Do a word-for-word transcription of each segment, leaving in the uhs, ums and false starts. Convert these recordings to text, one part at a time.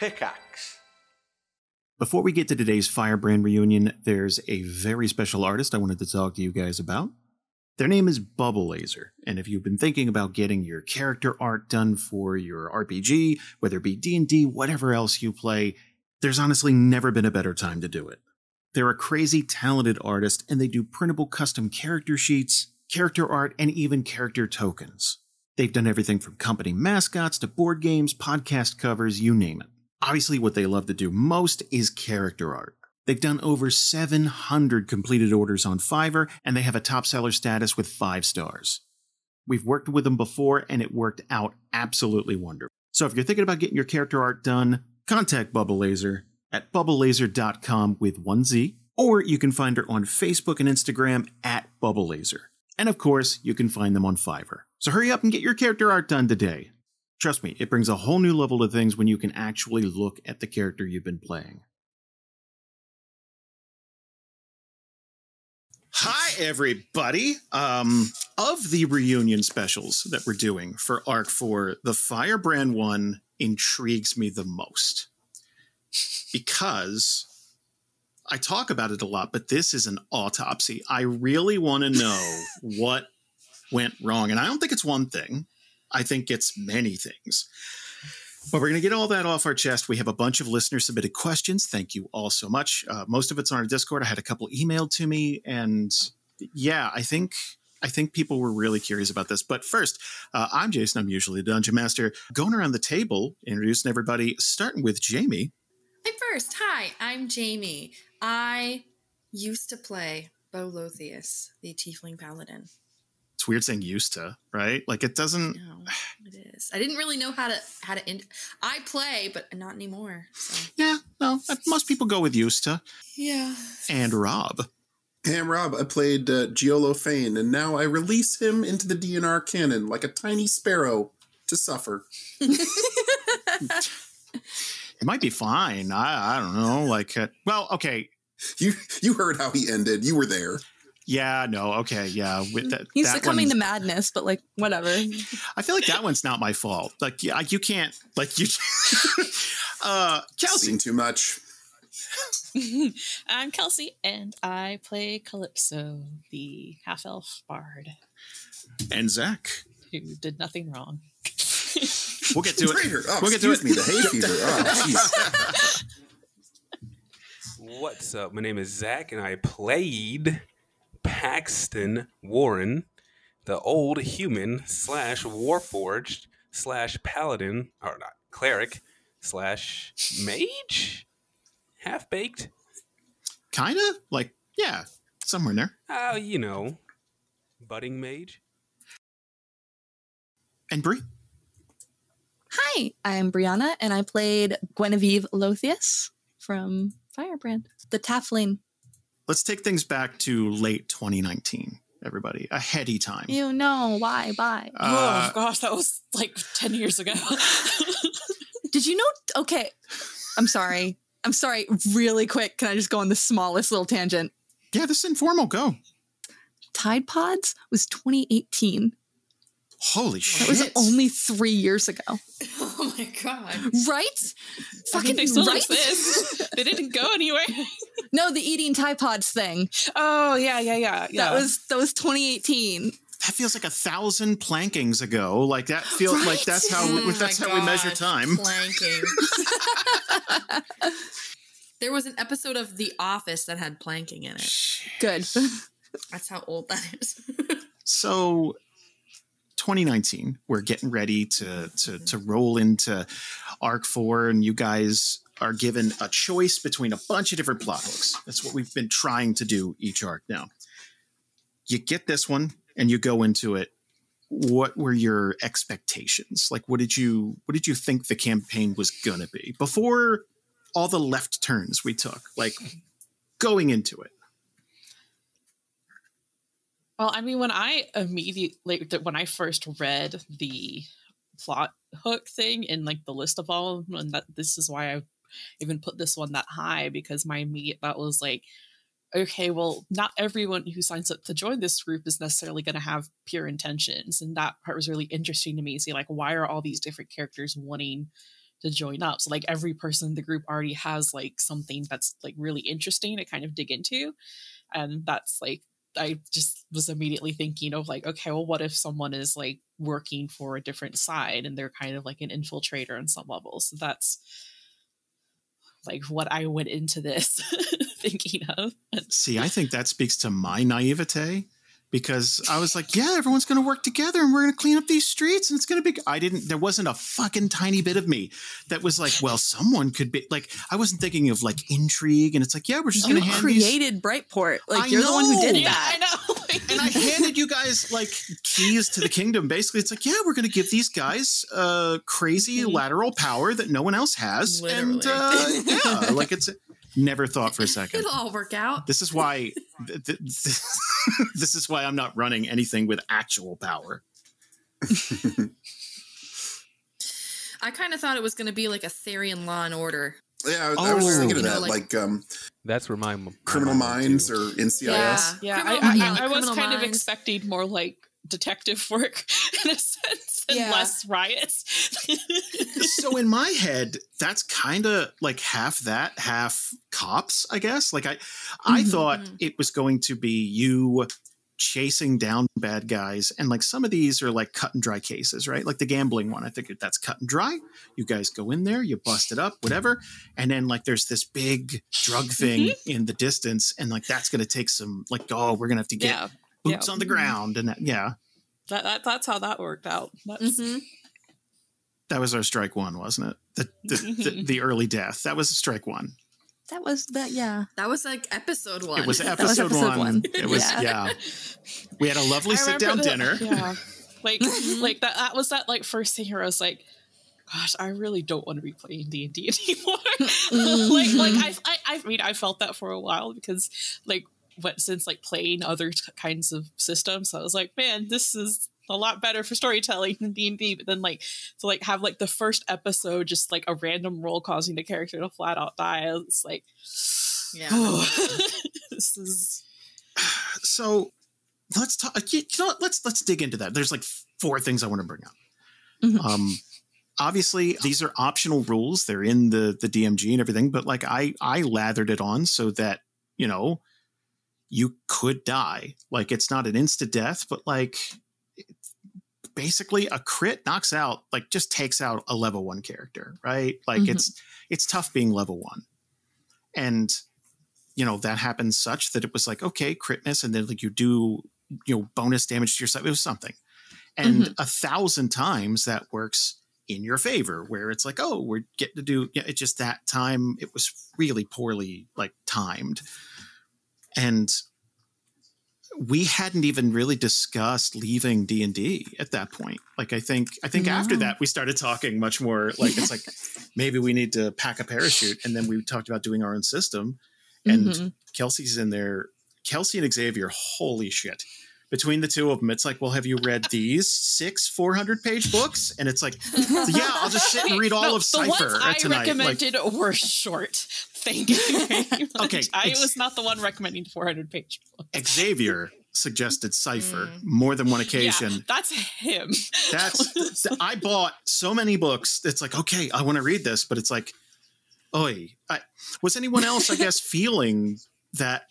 Pickaxe. Before we get to today's Firebrand reunion, there's a very special artist I wanted to talk to you guys about. Their name is Bubble Laser, and if you've been thinking about getting your character art done for your R P G, whether it be D and D, whatever else you play, there's honestly never been a better time to do it. They're a crazy talented artist, and they do printable custom character sheets, character art, and even character tokens. They've done everything from company mascots to board games, podcast covers, you name it. Obviously, what they love to do most is character art. They've done over seven hundred completed orders on Fiverr, and they have a top seller status with five stars. We've worked with them before, and it worked out absolutely wonderful. So if you're thinking about getting your character art done, contact Bubble Laser at bubble laser dot com with one Z, or you can find her on Facebook and Instagram at Bubble Laser. And of course, you can find them on Fiverr. So hurry up and get your character art done today. Trust me, it brings a whole new level to things when you can actually look at the character you've been playing. Hi, everybody. Um, of the reunion specials that we're doing for Arc four, the Firebrand one intrigues me the most because I talk about it a lot, but this is an autopsy. I really want to know what went wrong. And I don't think it's one thing. I think it's many things. But we're going to get all that off our chest. We have a bunch of listener-submitted questions. Thank you all so much. Uh, most of it's on our Discord. I had a couple emailed to me. And yeah, I think I think people were really curious about this. But first, uh, I'm Jason. I'm usually the Dungeon Master. Going around the table, introducing everybody, starting with Jamie. I'm first. Hi, I'm Jamie. I used to play Bolothius, the Tiefling Paladin. It's weird saying used to, right? Like it doesn't. No, it is. I didn't really know how to how to end. I play, but not anymore. So. Yeah, no. Most people go with used to. Yeah. And Rob. And Rob, I played uh, Giolo Fane, and now I release him into the D N R canon like a tiny sparrow to suffer. It might be fine. I I don't know. Like, uh, well, okay. You you heard how he ended. You were there. Yeah, no, okay, yeah. With that, he's that succumbing one, to madness, but, like, whatever. I feel like that one's not my fault. Like, yeah, you can't, like, you... uh, Kelsey. Seen too much. I'm Kelsey, and I play Calypso, the half-elf bard. And Zach. Who did nothing wrong. We'll get to it. Oh, we'll get to it. Me, the hay fever. Oh, jeez. What's up? My name is Zach, and I played... Paxton Warren, the old human slash warforged slash paladin, or not, cleric slash mage? Half-baked? Kinda? Like, yeah, somewhere in there. Oh, uh, you know, budding mage. And Bree? Hi, I'm Brianna, and I played Gwenevieve Lothius from Firebrand, the Tiefling. Let's take things back to late twenty nineteen, everybody. A heady time. You know why? Bye. Uh, oh gosh, that was like ten years ago. Did you know? Okay, I'm sorry. I'm sorry. Really quick, can I just go on the smallest little tangent? Yeah, this is informal. Go. Tide Pods was twenty eighteen. Holy that shit! That was only three years ago. Oh my god! Right? Fucking they still right? Exist. They didn't go anywhere. No, the eating Tide Pods thing. Oh yeah, yeah, yeah, yeah. That was that was twenty eighteen. That feels like a thousand plankings ago. Like that feels right? Like that's how oh that's how god. We measure time. Planking. There was an episode of The Office that had planking in it. Good. That's how old that is. So. twenty nineteen, we're getting ready to to to roll into Arc four, and you guys are given a choice between a bunch of different plot hooks. That's what we've been trying to do each arc now. You get this one, and you go into it. What were your expectations? Like, what did you what did you think the campaign was gonna be before all the left turns we took? Like, going into it. Well, I mean, when I immediately, when I first read the plot hook thing and like the list of all of them, and that, this is why I even put this one that high, because my immediate thought was like, okay, well, not everyone who signs up to join this group is necessarily going to have pure intentions. And that part was really interesting to me. See, like, why are all these different characters wanting to join up. So like every person in the group already has like something that's like really interesting to kind of dig into. And that's like, I just was immediately thinking of like, okay, well, what if someone is like working for a different side and they're kind of like an infiltrator on some level? So that's like what I went into this thinking of. See, I think that speaks to my naivete, because I was like, yeah, everyone's going to work together and we're going to clean up these streets and it's going to be, I didn't, there wasn't a fucking tiny bit of me that was like, well, someone could be like, I wasn't thinking of like intrigue. And it's like, yeah, we're just going to hand these. You created Brightport. Like I you're know. the one who did yeah, that. I know. And I handed you guys like keys to the kingdom. Basically, it's like, yeah, we're going to give these guys uh crazy lateral power that no one else has. Literally. And uh, yeah, like it's never thought for a second. It'll all work out. This is why, th- th- this is why I'm not running anything with actual power. I kind of thought it was going to be like a Therian Law and Order. Yeah, I, oh, I was thinking of that. Know, like, like um, that's where my Criminal Minds or N C I S. Yeah, yeah. I, I, yeah, I, I was kind minds. of expecting more like detective work in a sense, and yeah. less riots. So in my head, that's kind of like half that, half cops, I guess. Like I, I mm-hmm. thought it was going to be you chasing down bad guys, and like some of these are like cut and dry cases, right? Like the gambling one, I think that's cut and dry. You guys go in there, you bust it up, whatever, and then like there's this big drug thing mm-hmm. in the distance, and like that's going to take some like, oh, we're going to have to get yeah. boots yeah. on the ground, and that, yeah, that, that that's how that worked out. That's- mm-hmm. That was our strike one, wasn't it? The the, the the early death. That was strike one. That was that, yeah. That was like episode one. It was episode, was episode one. one. It was yeah. yeah. We had a lovely sit down dinner. Yeah, like like that. That was that like first thing where I was like, gosh, I really don't want to be playing D and D anymore. Mm-hmm. like like I, I I mean I felt that for a while because like what since like playing other t- kinds of systems, I was like, man, this is a lot better for storytelling than D and D, but then like to like have like the first episode just like a random roll causing the character to flat out die. It's like, yeah, oh. This is so. Let's talk. You know, let's let's dig into that. There's like four things I want to bring up. Mm-hmm. Um, obviously these are optional rules. They're in the the D M G and everything, but like I I lathered it on so that you know you could die. Like it's not an instant death, but like. Basically, a crit knocks out, like, just takes out a level one character, right? Like, mm-hmm. it's it's tough being level one. And, you know, that happened such that it was like, okay, critness, and then, like, you do, you know, bonus damage to yourself. It was something. And mm-hmm. a thousand times that works in your favor, where it's like, oh, we're getting to do... Yeah, it just that time, it was really poorly, like, timed. And... we hadn't even really discussed leaving D and D at that point. Like, I think, I think no. after that we started talking much more like, it's like, maybe we need to pack a parachute. And then we talked about doing our own system and mm-hmm. Kelsey's in there. Kelsey and Xavier. Holy shit. Between the two of them, it's like, well, have you read these six four hundred page books? And it's like, yeah, I'll just sit and read all no, of Cypher tonight. The ones I tonight. recommended like, were short. Thank you very much. Okay, I was not the one recommending four hundred page books. Xavier suggested Cypher mm. more than one occasion. Yeah, that's him. That's th- I bought so many books. It's like, okay, I want to read this. But it's like, oy. I, was anyone else, I guess, feeling that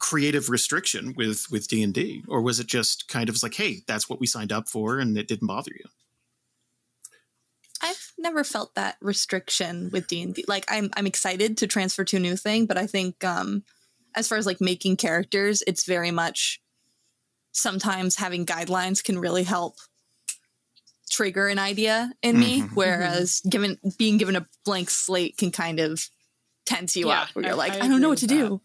creative restriction with with D and D, or was it just kind of like, hey, that's what we signed up for and it didn't bother you? I've never felt that restriction with D and D. Like I'm I'm excited to transfer to a new thing, but I think um as far as like making characters, it's very much sometimes having guidelines can really help trigger an idea in mm-hmm. me, whereas mm-hmm. given being given a blank slate can kind of tense you yeah, up where you're I, like I, I don't know what to that. do.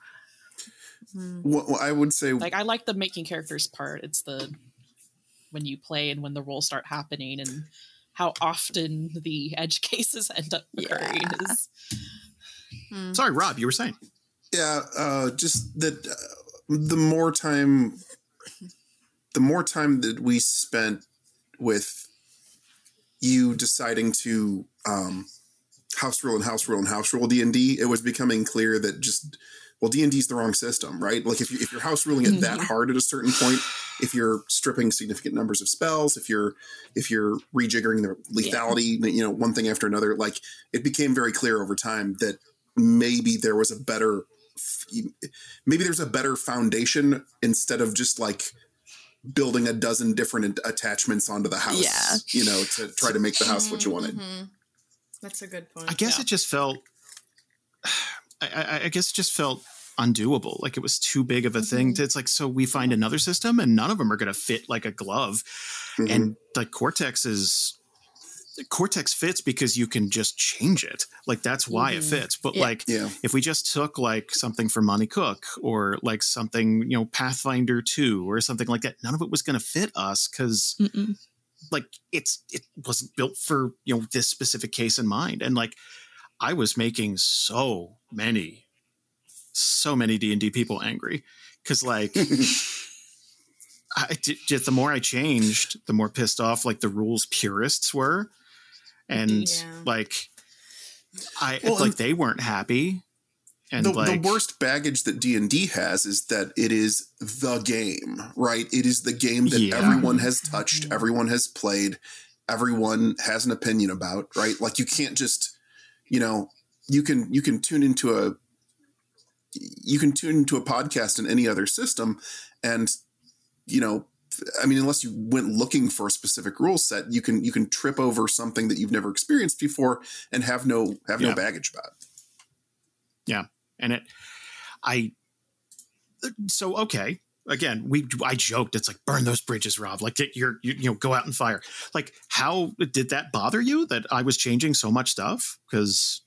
Well, I would say like I like the making characters part. It's the when you play and when the roles start happening and how often the edge cases end up occurring. Yeah. Is... Hmm. Sorry, Rob, you were saying. Yeah, uh, just that uh, the more time, the more time that we spent with you deciding to um, house rule and house rule and house rule D and D, it was becoming clear that just well, D and D is the wrong system, right? Like if, you, if you're house ruling it that hard at a certain point, if you're stripping significant numbers of spells, if you're if you're rejiggering the lethality, yeah. you know, one thing after another, like it became very clear over time that maybe there was a better, maybe there's a better foundation instead of just like building a dozen different attachments onto the house, yeah. you know, to try to make the house what you wanted. Mm-hmm. That's a good point. I guess yeah. it just felt. I, I guess it just felt undoable. Like it was too big of a mm-hmm. thing. To, it's like, so we find another system and none of them are going to fit like a glove. Mm-hmm. And like Cortex is Cortex fits because you can just change it. Like that's why mm-hmm. it fits. But yeah. like yeah. if we just took like something from Monty Cook or like something, you know, Pathfinder two or something like that, none of it was going to fit us because like it's, it wasn't built for, you know, this specific case in mind. And like, I was making so many, so many D and D people angry because, like, I did, did, the more I changed, the more pissed off like the rules purists were, and yeah. like, I well, like they weren't happy. And the, like, the worst baggage that D and D has is that it is the game, right? It is the game that yeah. everyone has touched, everyone has played, everyone has an opinion about, right? Like, you can't just. You know, you can you can tune into a you can tune into a podcast in any other system, and you know, I mean, unless you went looking for a specific rule set, you can you can trip over something that you've never experienced before and have no have yeah. no baggage about. Yeah, and it, I, so okay. Again, we I joked. It's like, burn those bridges, Rob. Like get your you, you know, go out and fire. Like, how did that bother you that I was changing so much stuff? Because,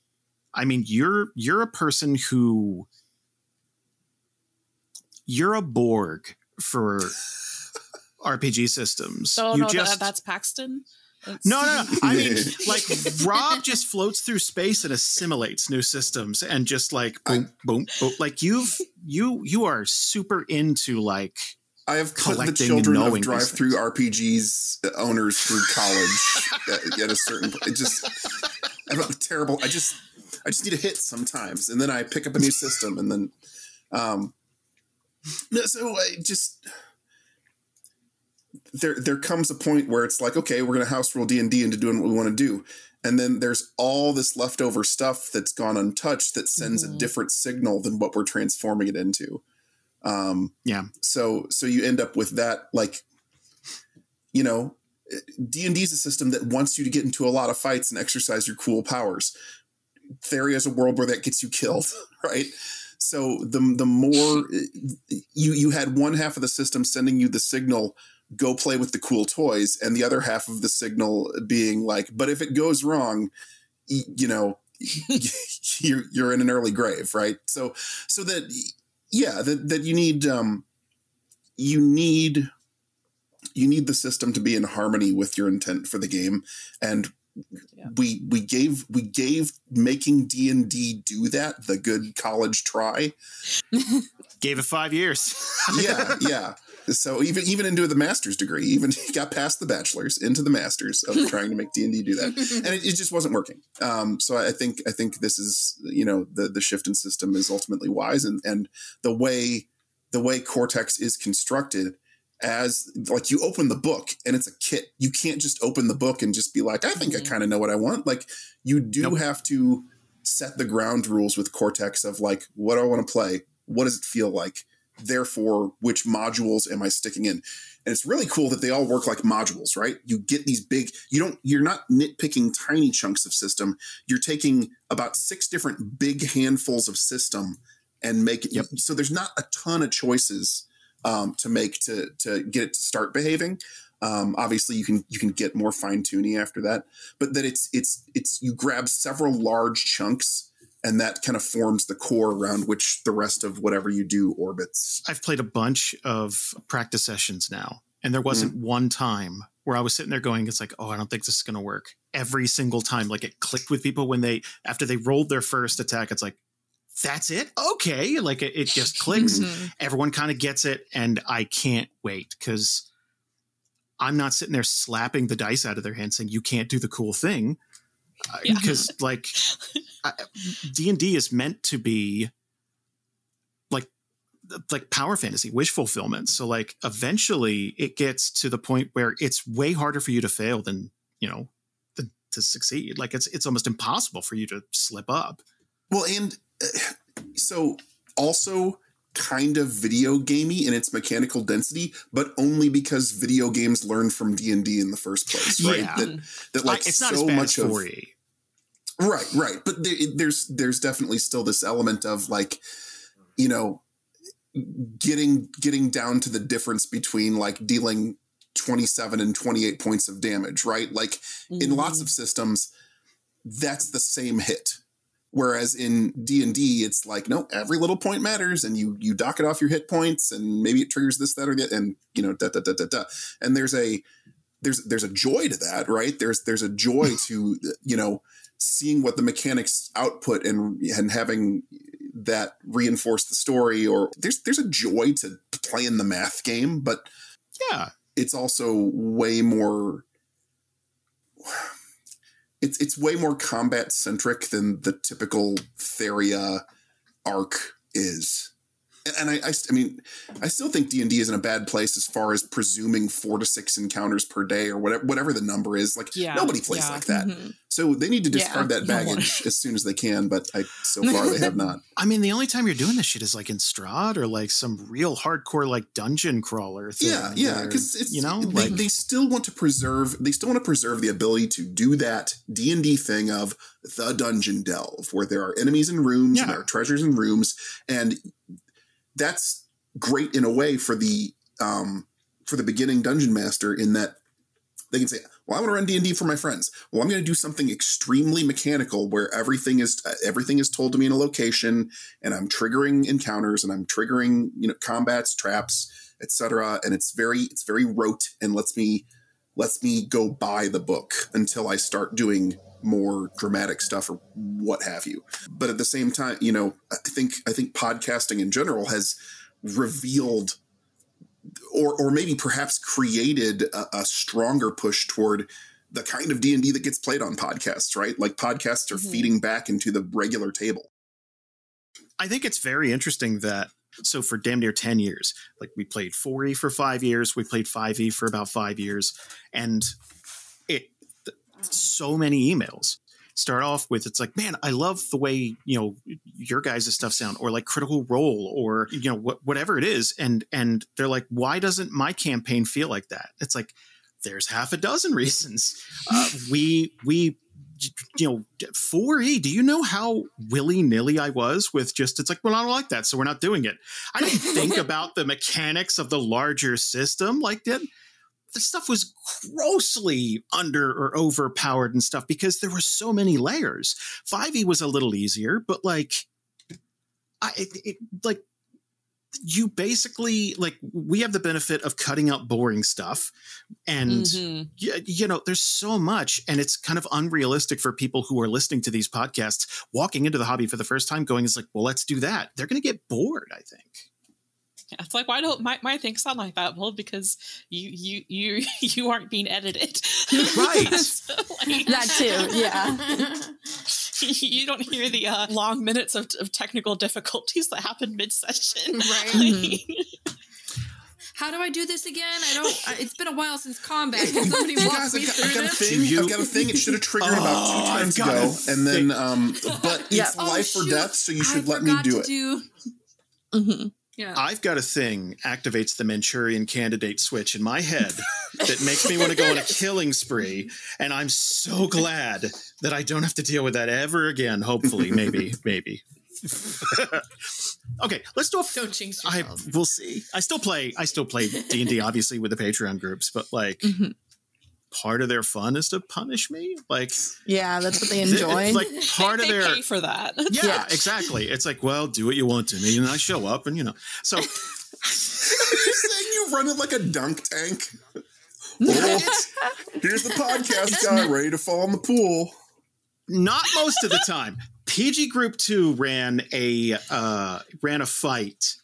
I mean, you're you're a person who you're a Borg for R P G systems. Oh, you no, just, that, that's Paxton. Let's no, no, no. I mean, like Rob just floats through space and assimilates new systems and just like boom, boom, boom. Like you've you you are super into like I have put the children of drive-through R P Gs owners through college at, at a certain point. It just I'm terrible. I just I just need a hit sometimes, and then I pick up a new system, and then um, no, so I just. There there comes a point where it's like, okay, we're going to house rule D and D into doing what we want to do. And then there's all this leftover stuff that's gone untouched that sends mm-hmm. a different signal than what we're transforming it into. Um, yeah. So so you end up with that, like, you know, D and D is a system that wants you to get into a lot of fights and exercise your cool powers. Theria is a world where that gets you killed, right? So the the more you you had one half of the system sending you the signal, go play with the cool toys, and the other half of the signal being like, but if it goes wrong, you know, you're, you're in an early grave. Right. So, so that, yeah, that, that you need, um, you need, you need the system to be in harmony with your intent for the game. And yeah. we, we gave, we gave making D and D do that the good college try. Gave it five years. yeah. Yeah. So even even into the master's degree, even got past the bachelor's into the master's of trying to make D and D do that, and it, it just wasn't working. Um, so I think I think this is, you know, the the shift in system is ultimately wise, and and the way the way Cortex is constructed, as like you open the book and it's a kit. You can't just open the book and just be like, I think mm-hmm. I kind of know what I want. Like you do nope. have to set the ground rules with Cortex of like, what do I want to play? What does it feel like? Therefore, which modules am I sticking in? And it's really cool that they all work like modules, right? You get these big, you don't, you're not nitpicking tiny chunks of system. You're taking about six different big handfuls of system and make it. Yep. So there's not a ton of choices um, to make to, to get it to start behaving. Um, obviously you can, you can get more fine tuning after that, but that it's, it's, it's, you grab several large chunks, and that kind of forms the core around which the rest of whatever you do orbits. I've played a bunch of practice sessions now, and there wasn't mm-hmm. one time where I was sitting there going, it's like, oh, I don't think this is going to work. Every single time, like it clicked with people when they, after they rolled their first attack, it's like, that's it? Okay. Like it, it just clicks. Mm-hmm. Everyone kind of gets it. And I can't wait because I'm not sitting there slapping the dice out of their hand saying, you can't do the cool thing. Because yeah. like I, D and D is meant to be like power fantasy, wish fulfillment. So like eventually it gets to the point where it's way harder for you to fail than, you know, than to succeed. Like it's, it's almost impossible for you to slip up. Well, and uh, so also kind of video gamey in its mechanical density, but only because video games learn from D and D in the first place, right? Yeah. That, that like I, it's not so as bad much as four E. Of, right, right. But there, there's, there's definitely still this element of like, you know, getting getting down to the difference between like dealing twenty-seven and twenty-eight points of damage, right? Like mm-hmm. in lots of systems, that's the same hit. Whereas in D and D, it's like, no, every little point matters, and you you dock it off your hit points, and maybe it triggers this, that, or that, and you know, da da da da da. And there's a there's there's a joy to that, right? There's there's a joy to, you know, seeing what the mechanics output and and having that reinforce the story. Or there's there's a joy to playing the math game, but yeah, it's also way more. It's it's way more combat centric than the typical Theria arc is, and I, I I mean I still think D and D is in a bad place as far as presuming four to six encounters per day or whatever whatever the number is. Like yeah, nobody plays yeah. like that, mm-hmm. so they need to discard yeah, that baggage as soon as they can. But I, so far they have not. I mean, the only time you're doing this shit is like in Strahd or like some real hardcore like dungeon crawler thing. Yeah, yeah, because it's you know they, like, they still want to preserve they still want to preserve the ability to do that D and D thing of the dungeon delve where there are enemies in rooms yeah. and there are treasures in rooms and. That's great in a way for the um, for the beginning dungeon master in that they can say, well, I want to run D and D for my friends. Well, I'm going to do something extremely mechanical where everything is everything is told to me in a location and I'm triggering encounters and I'm triggering, you know, combats, traps, et cetera. And it's very it's very rote and lets me lets me go by the book until I start doing more dramatic stuff or what have you. But at the same time, you know, I think I think podcasting in general has revealed or or maybe perhaps created a, a stronger push toward the kind of D and D that gets played on podcasts, right? Like podcasts are mm-hmm. feeding back into the regular table. I think it's very interesting that so for damn near ten years, like we played four E for five years, we played five E for about five years, and so many emails start off with, it's like, man, I love the way, you know, your guys' stuff sound or like Critical Role or, you know, wh- whatever it is. And, and they're like, why doesn't my campaign feel like that? It's like, there's half a dozen reasons. Uh, we, we, you know, four E, do you know how willy nilly I was with just, it's like, well, I don't like that. So we're not doing it. I didn't think about the mechanics of the larger system like that. The stuff was grossly under or overpowered and stuff because there were so many layers. five E was a little easier, but like, I it, it, like you basically like we have the benefit of cutting out boring stuff, and mm-hmm. you, you know there's so much, and it's kind of unrealistic for people who are listening to these podcasts walking into the hobby for the first time, going is like, well, let's do that. They're going to get bored, I think. It's like, why don't my, my thing sound like that? Well, because you you you you aren't being edited, right? So, like, that too, yeah. You don't hear the uh, long minutes of, of technical difficulties that happen mid-session, right? Mm-hmm. How do I do this again? I don't. Uh, it's been a while since combat. Can somebody you walk guys, me I've got, through I've got this? A thing. You, I've got a thing. It should have triggered oh, about two times ago, and then um, but yeah. it's oh, life shoot. or death, so you should I let me do it. Do... Mm-hmm. Yeah. I've got a thing activates the Manchurian Candidate switch in my head that makes me want to go on a killing spree. And I'm so glad that I don't have to deal with that ever again. Hopefully, maybe, maybe. Okay, let's do a. Don't jinx yourself. I, we'll see. I still play. I still play D and D, obviously, with the Patreon groups, but like. Mm-hmm. Part of their fun is to punish me, like yeah, that's what they enjoy. It's like part they, they of their pay for that. Yeah, yeah, exactly. It's like, well, do what you want to me, and I show up, and you know. So you're saying you run it like a dunk tank. Well, here's the podcast guy ready to fall in the pool. Not most of the time. P G Group Two ran a uh, ran a fight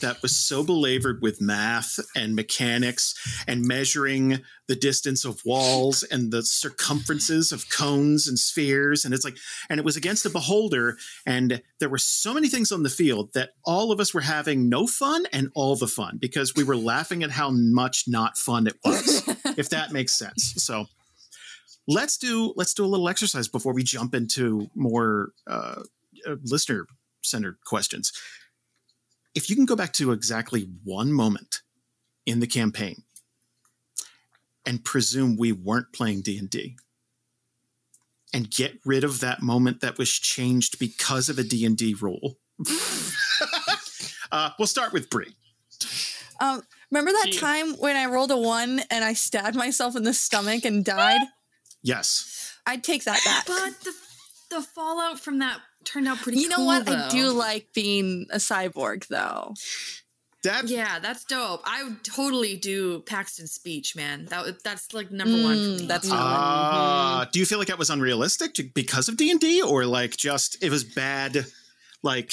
that was so belabored with math and mechanics and measuring the distance of walls and the circumferences of cones and spheres. And it's like, and it was against the beholder. And there were so many things on the field that all of us were having no fun and all the fun because we were laughing at how much not fun it was, if that makes sense. So let's do, let's do a little exercise before we jump into more uh, listener centered questions. If you can go back to exactly one moment in the campaign and presume we weren't playing D and D and get rid of that moment that was changed because of a D and D rule. uh, we'll start with Bree. Um, remember that Gee. time when I rolled a one and I stabbed myself in the stomach and died? Yes. I'd take that back. But the, the fallout from that turned out pretty you cool, You know what? Though. I do like being a cyborg, though. That, yeah, that's dope. I would totally do Paxton's speech, man. That That's like number mm, one for me. That's uh, do you feel like that was unrealistic because of D and D or like just it was bad? Like,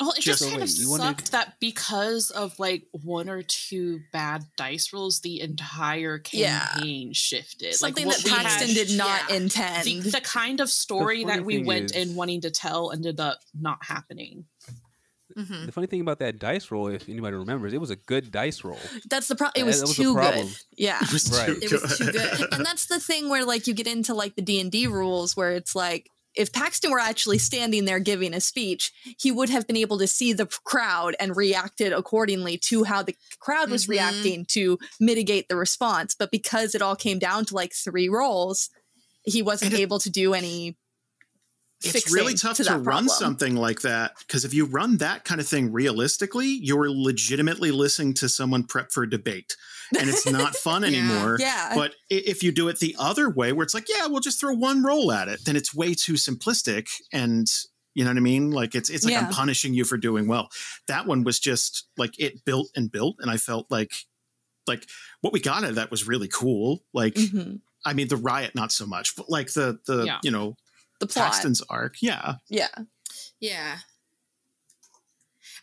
well, it just, just kind of sucked wanted... that because of like one or two bad dice rolls, the entire campaign yeah. shifted. Something like, that Paxton had, did not yeah. intend. The, the kind of story that we went is... in wanting to tell ended up not happening. Mm-hmm. The funny thing about that dice roll, if anybody remembers, it was a good dice roll. That's the pro- it was that, that too was good. Yeah. It was right. too it good. Was too good. And that's the thing where like you get into like the D and D rules where it's like if Paxton were actually standing there giving a speech, he would have been able to see the crowd and reacted accordingly to how the crowd was mm-hmm. reacting to mitigate the response. But because it all came down to like three rolls, he wasn't and able it- to do any It's really tough to, to run problem. something like that because if you run that kind of thing realistically, you're legitimately listening to someone prep for a debate and it's not fun yeah. anymore. Yeah. But if you do it the other way where it's like, yeah, we'll just throw one roll at it, then it's way too simplistic. And you know what I mean? Like it's it's like yeah. I'm punishing you for doing well. That one was just like it built and built. And I felt like like what we got out of that was really cool. Like, mm-hmm. I mean, the riot, not so much, but like the, the yeah. you know, the plot. Paxton's arc, yeah. Yeah. Yeah.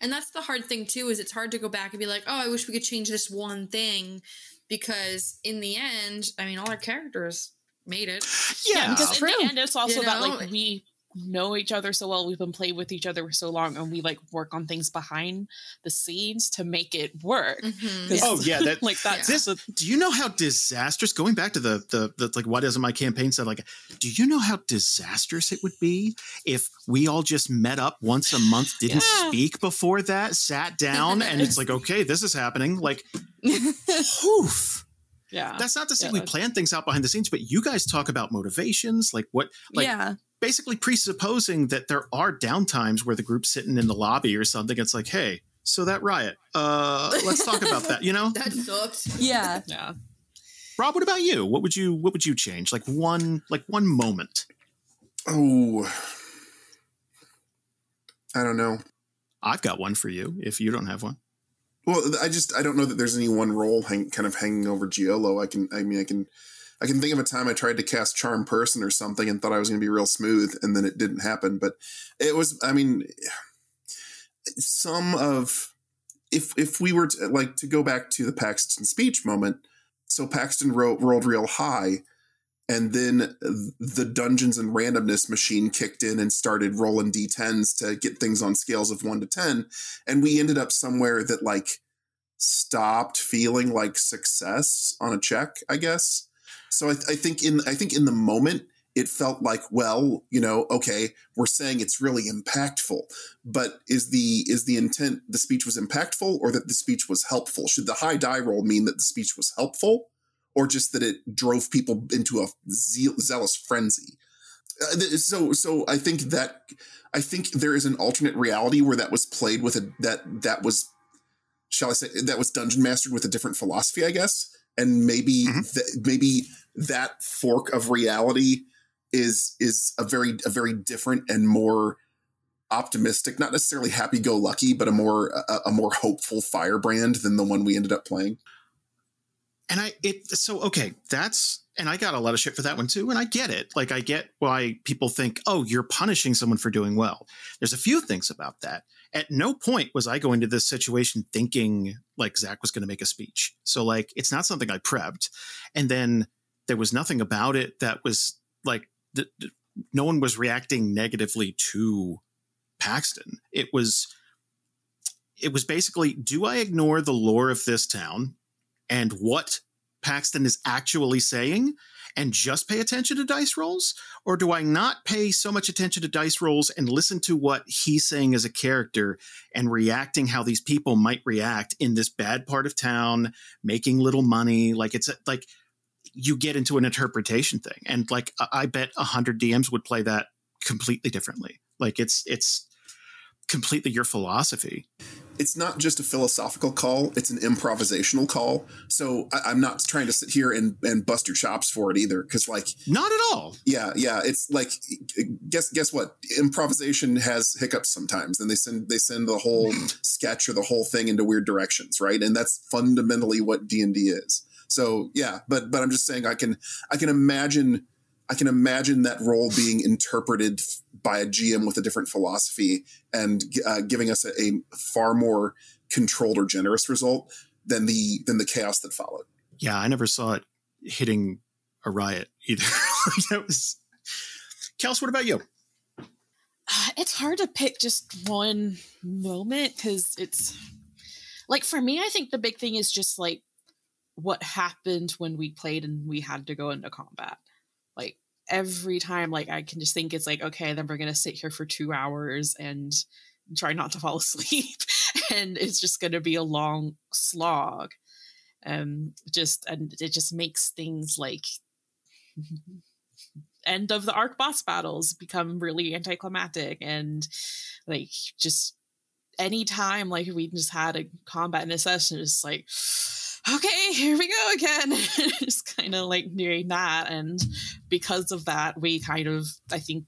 And that's the hard thing, too, is it's hard to go back and be like, oh, I wish we could change this one thing, because in the end, I mean, all our characters made it. Yeah, yeah because in the end, it's also you about, know? like, we know each other so well, we've been playing with each other for so long, and we, like, work on things behind the scenes to make it work. Mm-hmm. Oh, yeah. That, like, that's... Yeah. This, a, do you know how disastrous, going back to the, the, the, like, why doesn't my campaign sound like, do you know how disastrous it would be if we all just met up once a month, didn't yeah. speak before that, sat down, and it's like, okay, this is happening. Like, oof. Yeah. That's not to say yeah, we that's... plan things out behind the scenes, but you guys talk about motivations, like what, like, yeah. basically presupposing that there are downtimes where the group's sitting in the lobby or something. It's like, hey, so that riot, uh, let's talk about that. You know, that sucked. Yeah. yeah. Rob, what about you? What would you, what would you change? Like one, like one moment. Oh, I don't know. I've got one for you if you don't have one. Well, I just, I don't know that there's any one role hang, kind of hanging over Giolo. I can, I mean, I can, I can think of a time I tried to cast Charm Person or something and thought I was going to be real smooth, and then it didn't happen. But it was, I mean, some of, if if we were to, like, to go back to the Paxton speech moment, so Paxton ro- rolled real high, and then the Dungeons and Randomness machine kicked in and started rolling D tens to get things on scales of one to ten. And we ended up somewhere that, like, stopped feeling like success on a check, I guess. So I, th- I think in I think in the moment it felt like, well, you know, okay, we're saying it's really impactful, but is the is the intent the speech was impactful or that the speech was helpful? Should the high die roll mean that the speech was helpful, or just that it drove people into a zeal- zealous frenzy? Uh, th- so so I think that I think there is an alternate reality where that was played with a that that was shall I say that was dungeon mastered with a different philosophy, I guess. And maybe mm-hmm. th- maybe that fork of reality is is a very a very different and more optimistic, not necessarily happy-go-lucky, but a more a, a more hopeful Firebrand than the one we ended up playing. And I it so okay that's and I got a lot of shit for that one too. And I get it. Like, I get why people think, oh, you're punishing someone for doing well. There's a few things about that. At no point was I going to this situation thinking like Zach was going to make a speech. So like, it's not something I prepped. And then there was nothing about it that was like, the, the, no one was reacting negatively to Paxton. It was, it was basically, do I ignore the lore of this town and what Paxton is actually saying and just pay attention to dice rolls? Or do I not pay so much attention to dice rolls and listen to what he's saying as a character and reacting how these people might react in this bad part of town, making little money? Like, it's a, like you get into an interpretation thing. And like, I bet a hundred D Ms would play that completely differently. Like it's, it's completely your philosophy. It's not just a philosophical call. It's an improvisational call. So I, I'm not trying to sit here and, and bust your chops for it either. Cause like, not at all. Yeah. Yeah. It's like, guess, guess what? Improvisation has hiccups sometimes, and they send, they send the whole sketch or the whole thing into weird directions. Right. And that's fundamentally what D and D is. So yeah, but, but I'm just saying I can, I can imagine, I can imagine that role being interpreted by a G M with a different philosophy and uh, giving us a, a far more controlled or generous result than the than the chaos that followed. Yeah, I never saw it hitting a riot either. That was. Kels, what about you? It's hard to pick just one moment because it's like, for me, I think the big thing is just like what happened when we played and we had to go into combat. Like every time, like I can just think it's like, okay, then we're going to sit here for two hours and try not to fall asleep. And it's just going to be a long slog. Um, just, and it just makes things like end of the arc boss battles become really anticlimactic. And like, just any time, like we just had a combat in a session, it's like, okay, here we go again. Just kind of like doing that. And because of that, we kind of, I think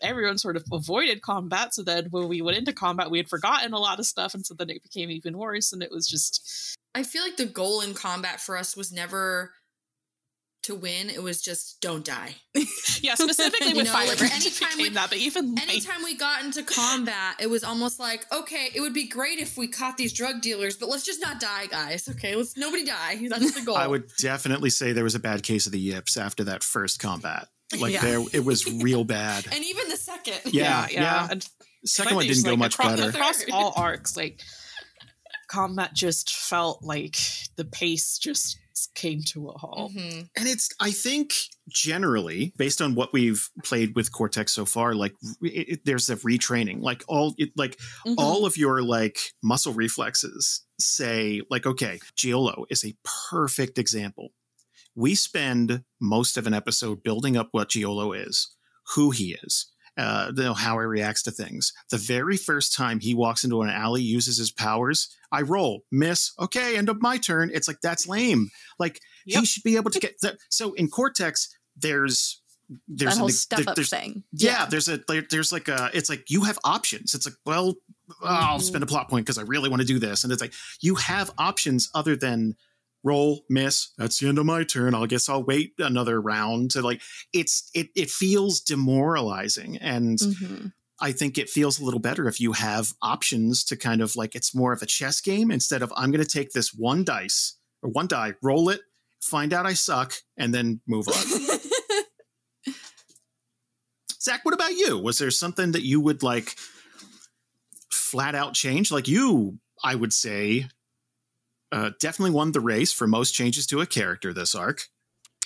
everyone sort of avoided combat. So then when we went into combat, we had forgotten a lot of stuff. And so then it became even worse. And it was just. I feel like the goal in combat for us was never to win. It was just don't die. Yeah, specifically with Firebrand. Like anytime we, that, but even anytime like... we got into combat, it was almost like, okay, it would be great if we caught these drug dealers, but let's just not die, guys. Okay, let's nobody die. That's the goal. I would definitely say there was a bad case of the yips after that first combat. Like yeah. there, it was real bad. And even the second. Yeah, yeah. yeah. yeah. And second one didn't go like much across, better. Across all arcs, like combat just felt like the pace just came to a halt. Mm-hmm. And it's, I think generally based on what we've played with Cortex so far, like it, it, there's a retraining, like all it, like mm-hmm. all of your like muscle reflexes say like, okay, Giolo is a perfect example. We spend most of an episode building up what Giolo is, who he is, uh, you know, how he reacts to things. The very first time he walks into an alley, uses his powers, I roll, miss, okay, end of my turn. It's like, that's lame. Like, yep. He should be able to get that. So in Cortex, there's... there's that whole an, stuff there, up thing. Yeah, yeah, there's a there, there's like a, it's like you have options. It's like, well, mm-hmm. I'll spend a plot point because I really want to do this. And it's like, you have options other than roll, miss, that's the end of my turn. I guess I'll wait another round. So like, it's it it feels demoralizing. And mm-hmm. I think it feels a little better if you have options to kind of like, it's more of a chess game instead of I'm going to take this one dice or one die, roll it, find out I suck, and then move on. Zach, what about you? Was there something that you would like flat out change? Like you, I would say, uh, definitely won the race for most changes to a character this arc.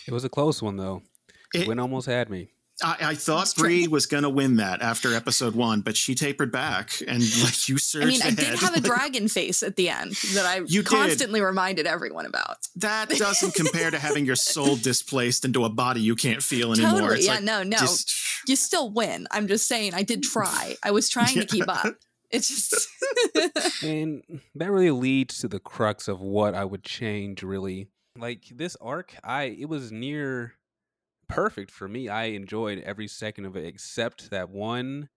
It was a close one, though. It Wynn almost had me. I, I thought Bree was going to win that after episode one, but she tapered back and like you surged I mean, I ahead. Did have a dragon face at the end that I you constantly did. Reminded everyone about. That doesn't compare to having your soul displaced into a body you can't feel anymore. Totally, it's yeah, like, no, no. Just... You still win. I'm just saying I did try. I was trying yeah. to keep up. It's just... And that really leads to the crux of what I would change, really. Like this arc, I it was near... perfect for me. I enjoyed every second of it except that one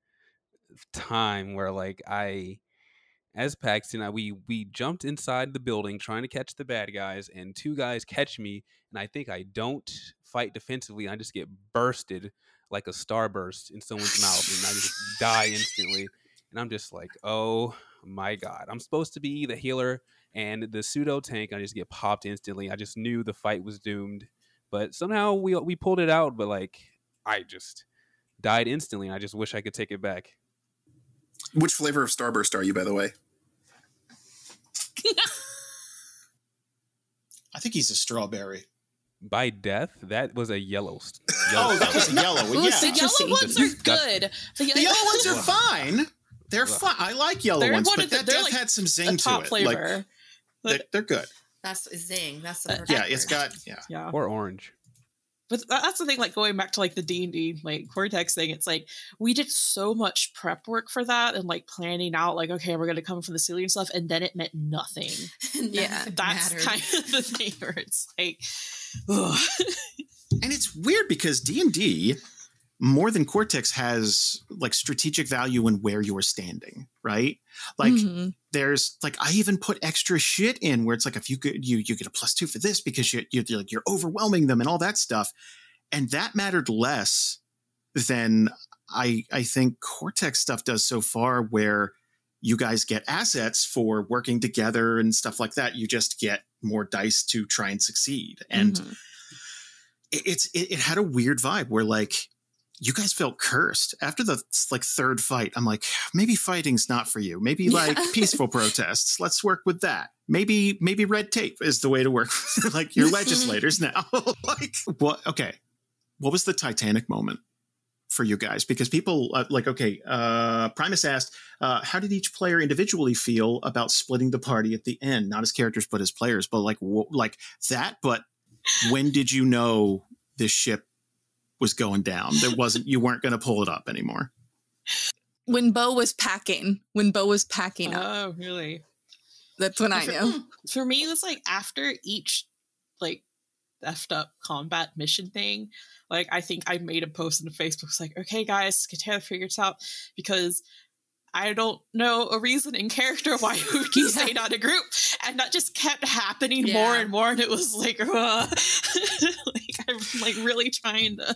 time where like I as Paxton, I, we we jumped inside the building trying to catch the bad guys, and two guys catch me, and I think I don't fight defensively. I just get bursted like a starburst in someone's mouth, and I just die instantly. And I'm just like, oh my God. I'm supposed to be the healer and the pseudo tank. I just get popped instantly. I just knew the fight was doomed, but somehow we we pulled it out. But like, I just died instantly, and I just wish I could take it back. Which flavor of starburst are you, by the way? I think he's a strawberry. By death, that was a yellow. yellow oh, that was a yellow. Well, yeah. The yellow ones are good. The yellow ones are fine. They're fine. I like yellow they're ones, but the, that death like had some zing to it. Flavor. Like, they're, they're good. That's zing. That's the uh, yeah. It's got yeah. yeah. Or orange. But that's the thing, like going back to like the D and D like Cortex thing, it's like we did so much prep work for that and like planning out like, okay, we're going to come for the ceiling stuff. And then it meant nothing. yeah. That's mattered. Kind of the thing where it's like, ugh. And it's weird because D and D more than Cortex has like strategic value in where you're standing. Right. Like mm-hmm. there's like I even put extra shit in where it's like if you get you you get a plus two for this because you you're like you're overwhelming them and all that stuff. And that mattered less than I I think Cortex stuff does so far, where you guys get assets for working together and stuff like that. You just get more dice to try and succeed. And mm-hmm. it, it's it, it had a weird vibe where like you guys felt cursed after the like third fight. I'm like, maybe fighting's not for you. Maybe like yeah. peaceful protests. Let's work with that. Maybe, maybe red tape is the way to work. Like your legislators now. Like what? Okay. What was the Titanic moment for you guys? Because people uh, like, okay. Uh, Primus asked, uh, how did each player individually feel about splitting the party at the end? Not as characters, but as players, but like, wh- like that. But when did you know this ship was going down? There wasn't, you weren't going to pull it up anymore. When Bo was packing, when Bo was packing oh, up. Oh, really? That's when for, I knew. For me, it's like after each like effed up combat mission thing, like I think I made a post on Facebook. It's like, okay, guys, Katana figures out because I don't know a reason in character why we would keep staying on a group. And that just kept happening yeah. more and more. And it was like, uh, like I'm like really trying to.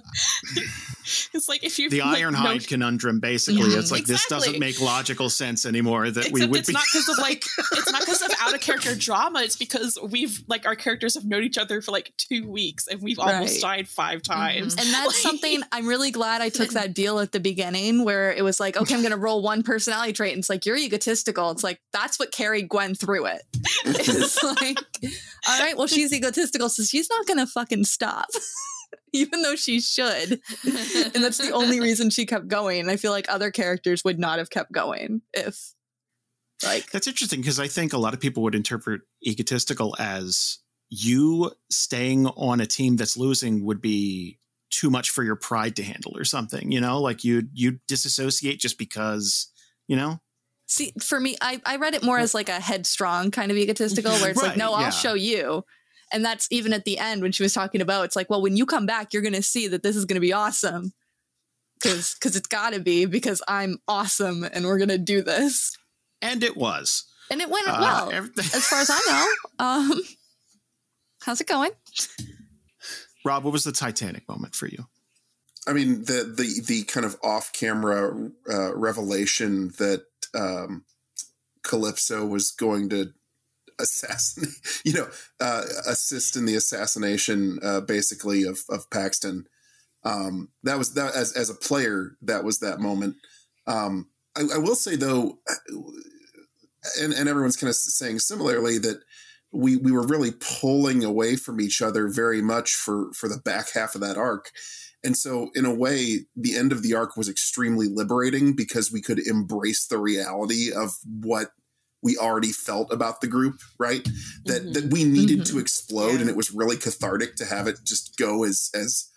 It's like if you the like, Ironhide no, conundrum, basically. Mm-hmm. It's like exactly. This doesn't make logical sense anymore. That Except we would it's be not because of like it's not because of out of character drama. It's because we've like our characters have known each other for like two weeks and we've right. almost died five times. Mm-hmm. And that's like, something I'm really glad I took that deal at the beginning where it was like, okay, I'm gonna roll one person. Personality trait, and it's like you're egotistical. It's like that's what carried Gwen through it. It's like, all right, well, she's egotistical, so she's not gonna fucking stop, even though she should. And that's the only reason she kept going. And I feel like other characters would not have kept going if, like, that's interesting because I think a lot of people would interpret egotistical as you staying on a team that's losing would be too much for your pride to handle or something. You know, like you you disassociate just because. You know, see, for me, I, I read it more as like a headstrong kind of egotistical where it's right, like, no, I'll yeah. show you. And that's even at the end when she was talking about it's like, well, when you come back, you're going to see that this is going to be awesome because because it's got to be because I'm awesome and we're going to do this. And it was. And it went uh, well, everything. As far as I know. Um, how's it going? Rob, what was the Titanic moment for you? I mean, the the the kind of off-camera uh, revelation that um, Calypso was going to assassinate, you know, uh, assist in the assassination, uh, basically of of Paxton. Um, that was that as as a player, that was that moment. Um, I, I will say though, and and everyone's kind of saying similarly that we we were really pulling away from each other very much for for the back half of that arc. And so in a way, the end of the arc was extremely liberating because we could embrace the reality of what we already felt about the group, right? That mm-hmm. that we needed mm-hmm. to explode. Yeah. And it was really cathartic to have it just go as as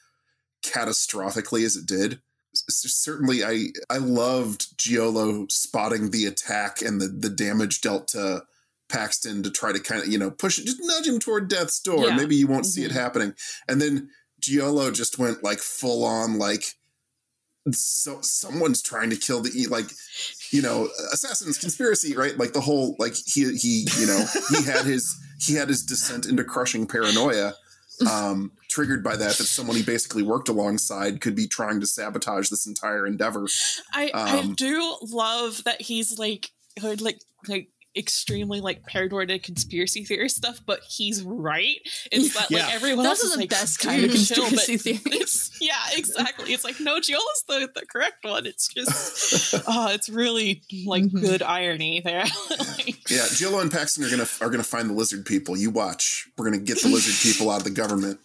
catastrophically as it did. Certainly, I I loved Giolo spotting the attack and the, the damage dealt to Paxton to try to kind of, you know, push it, just nudge him toward death's door. Yeah. Maybe you won't mm-hmm. see it happening. And then Giolo just went like full on, like so someone's trying to kill the, like, you know, assassins, conspiracy, right? Like the whole, like he, he, you know, he had his, he had his descent into crushing paranoia, um, triggered by that, that someone he basically worked alongside could be trying to sabotage this entire endeavor. I, um, I do love that he's like, like, like, extremely like paranoid and conspiracy theory stuff, but he's right. It's that yeah. like everyone Those else is the like, best kind of conspiracy theories. Yeah, exactly. It's like, no, Giola's the, the correct one. It's just oh, it's really like mm-hmm. good irony there. Like, yeah, Giolo and Paxton are gonna are gonna find the lizard people. You watch. We're gonna get the lizard people out of the government.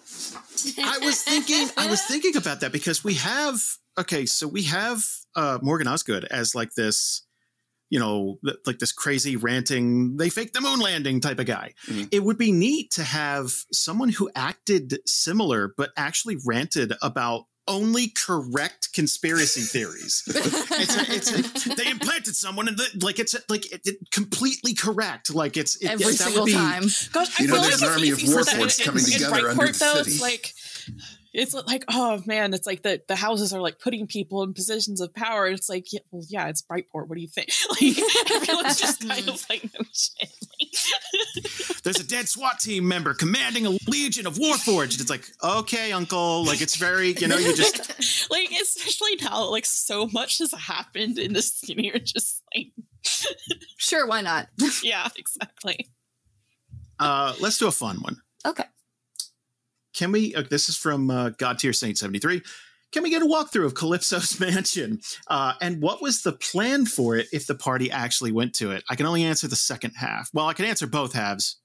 I was thinking I was thinking about that because we have okay, so we have uh Morgan Osgood as like this, you know, like this crazy ranting, they faked the moon landing type of guy. Mm-hmm. It would be neat to have someone who acted similar, but actually ranted about only correct conspiracy theories. it's a, it's a, they implanted someone and the, like it's a, like it, it completely correct. Like it's it, every yes, single that would be, time. Gosh, you I know, feel there's like an army of Warforged coming in, together in under the though, city. It's like, It's like, oh man, it's like the, the houses are like putting people in positions of power. It's like, yeah, well, yeah, it's Brightport. What do you think? Like, everyone's just kind of like, no shit. Like, there's a dead SWAT team member commanding a legion of Warforged. It's like, okay, uncle. Like, it's very, you know, you just. Like, especially now, like, so much has happened in this scene. You're just like. Sure, why not? Yeah, exactly. Uh, let's do a fun one. Okay. Can we, uh, this is from uh, God Tier Saint seventy-three. Can we get a walkthrough of Calypso's mansion? Uh, and what was the plan for it if the party actually went to it? I can only answer the second half. Well, I can answer both halves,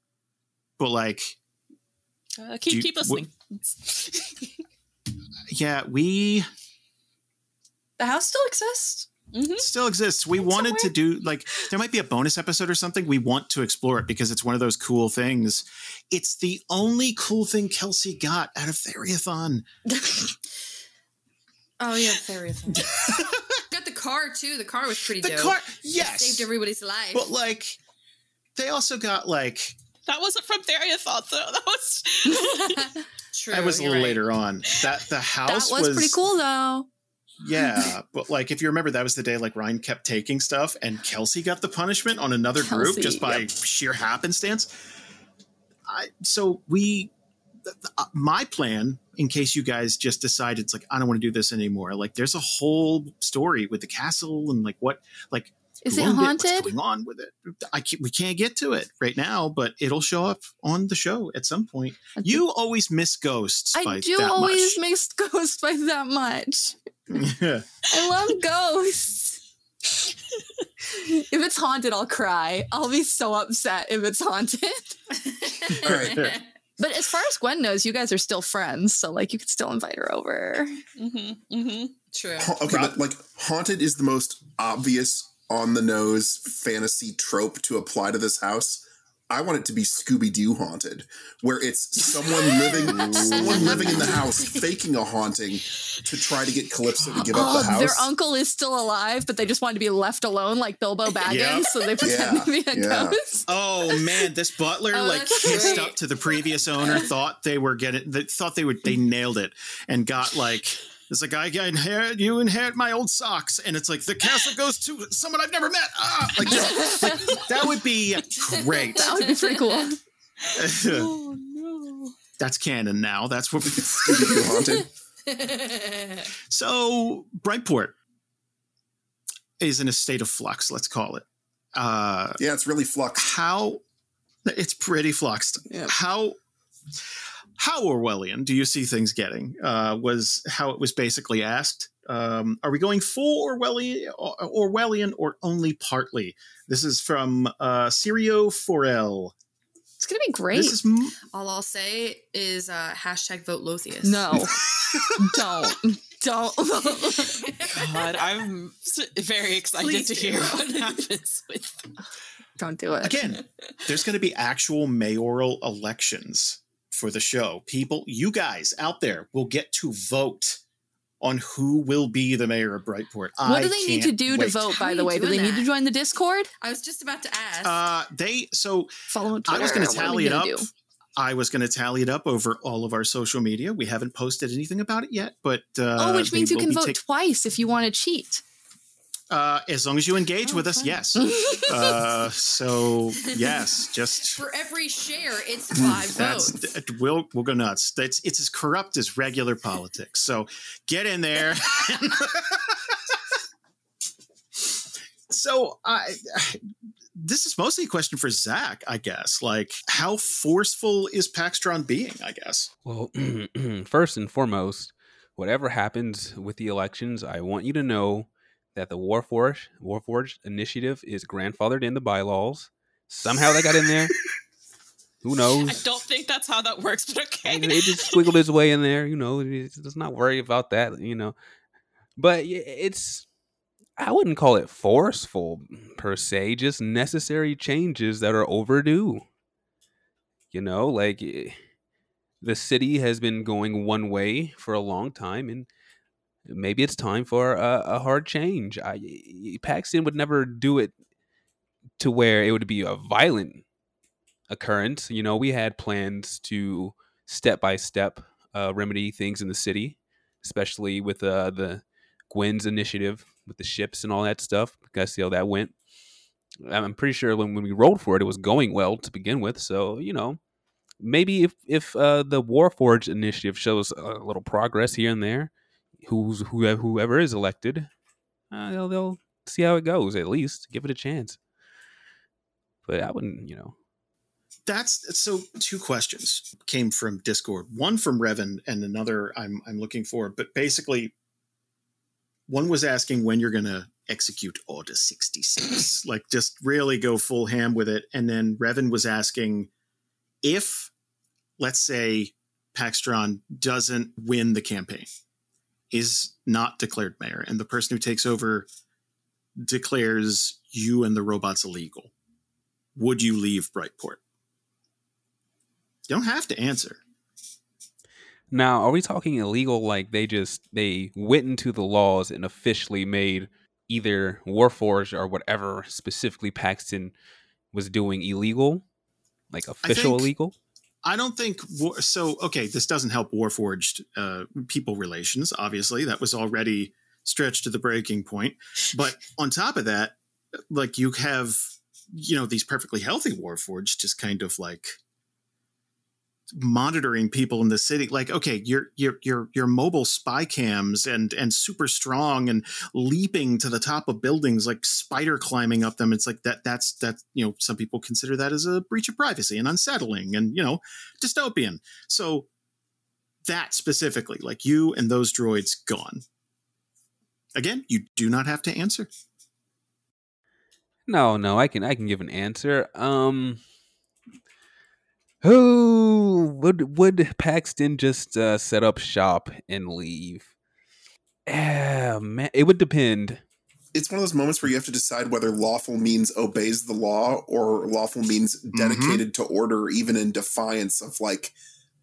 but like. Uh, keep, you, keep listening. W- yeah, we. The house still exists. Mm-hmm. Still exists. We Somewhere. wanted to do like there might be a bonus episode or something. We want to explore it because it's one of those cool things. It's the only cool thing Kelsey got out of Theriathon. Oh yeah, Theriathon. Got the car too. The car was pretty the dope. The car, yes, it saved everybody's life. But like, they also got like that wasn't from Theriathon though. That was true. That was a little right. later on. That the house that was, was pretty cool though. Yeah, but like if you remember, that was the day like Ryan kept taking stuff, and Kelsey got the punishment on another Kelsey, group just by yep. sheer happenstance. I, so we, th- th- my plan, in case you guys just decide it's like I don't want to do this anymore. Like there's a whole story with the castle and like what, like is it haunted? It, what's going on with it? I can't, we can't get to it right now, but it'll show up on the show at some point. That's you a- always miss ghosts. I by do that always much. miss ghosts by that much. Yeah. I love ghosts. If it's haunted, I'll cry. I'll be so upset if it's haunted. All right, yeah. But as far as Gwen knows, you guys are still friends, so like you could still invite her over. Mm-hmm. Mm-hmm. True. Ha- okay, Rob. But like haunted is the most obvious, on the nose fantasy trope to apply to this house. I want it to be Scooby-Doo haunted, where it's someone living someone living in the house, faking a haunting to try to get Calypso to give oh, up the house. Their uncle is still alive, but they just want to be left alone like Bilbo Baggins, yeah. so they pretend yeah. to be a yeah. ghost. Oh, man, this butler oh, like kissed great. up to the previous owner, thought they were getting, they thought they would, they nailed it, and got like, it's like, I inherit, you inherit my old socks. And it's like, the castle goes to someone I've never met. Ah! Like, like, that would be great. That would be pretty cool. Oh, no. That's canon now. That's what we're haunted. So, Brightport is in a state of flux, let's call it. Uh, yeah, it's really fluxed. How? It's pretty fluxed. Yeah. How? How Orwellian do you see things getting? Uh, was how it was basically asked. Um, are we going full Orwellian, or, Orwellian or only partly? This is from uh, Sirio Forel. It's going to be great. This is m- All I'll say is uh, hashtag vote Lothius. No, don't. Don't. God, I'm very excited Please to do. hear what happens with them. Don't do it. Again, there's going to be actual mayoral elections for the show. People, you guys out there will get to vote on who will be the mayor of Brightport. What do they need to do wait. to vote, by the way? Do they that? need to join the Discord? I was just about to ask. Uh, they so Follow on Twitter. I was going to tally it up. Do? I was going to tally it up over all of our social media. We haven't posted anything about it yet, but uh, oh, which means you can vote ta- twice if you want to cheat. Uh, as long as you engage oh, with us, fun. yes. uh, so yes, just for every share, it's five votes. That, we'll we'll go nuts. That's it's as corrupt as regular politics. So get in there. So I, I this is mostly a question for Zach, I guess. Like, how forceful is Paxtron being, I guess? Well, first and foremost, whatever happens with the elections, I want you to know that the Warforged, Warforged initiative is grandfathered in the bylaws. Somehow they got in there. Who knows? I don't think that's how that works, but okay. It just squiggled its way in there. You know, let's not worry about that, you know. But it's... I wouldn't call it forceful per se, just necessary changes that are overdue. You know, like the city has been going one way for a long time, and maybe it's time for a, a hard change. I, Paxton would never do it to where it would be a violent occurrence. You know, we had plans to step by step uh, remedy things in the city, especially with uh, the Gwen's initiative. With the ships and all that stuff. You guys see how that went? I'm pretty sure when, when we rolled for it, it was going well to begin with. So, you know, maybe if, if uh, the Warforged initiative shows a little progress here and there, who's who, whoever is elected, uh, they'll, they'll see how it goes, at least. Give it a chance. But I wouldn't, you know. That's so two questions came from Discord. One from Revan and another I'm I'm looking for. But basically... One was asking when you're going to execute Order sixty-six, like just really go full ham with it. And then Revan was asking if, let's say, Paxtron doesn't win the campaign, is not declared mayor, and the person who takes over declares you and the robots illegal, would you leave Brightport? You don't have to answer. Now, are we talking illegal like they just, they went into the laws and officially made either Warforged or whatever specifically Paxton was doing illegal? Like official I think, illegal? I don't think, war, so, okay, this doesn't help Warforged uh, people relations, obviously. That was already stretched to the breaking point. But on top of that, like you have, you know, these perfectly healthy Warforged just kind of like... monitoring people in the city, like okay, your your your your mobile spy cams and and super strong and leaping to the top of buildings, like spider climbing up them. It's like that. That's that. You know, some people consider that as a breach of privacy and unsettling, and you know, dystopian. So that specifically, like you and those droids gone. Again, you do not have to answer. No, no, I can I can give an answer. Um. Who would would Paxton just uh, set up shop and leave? Ah, man, it would depend. It's one of those moments where you have to decide whether lawful means obeys the law or lawful means dedicated mm-hmm. to order, even in defiance of like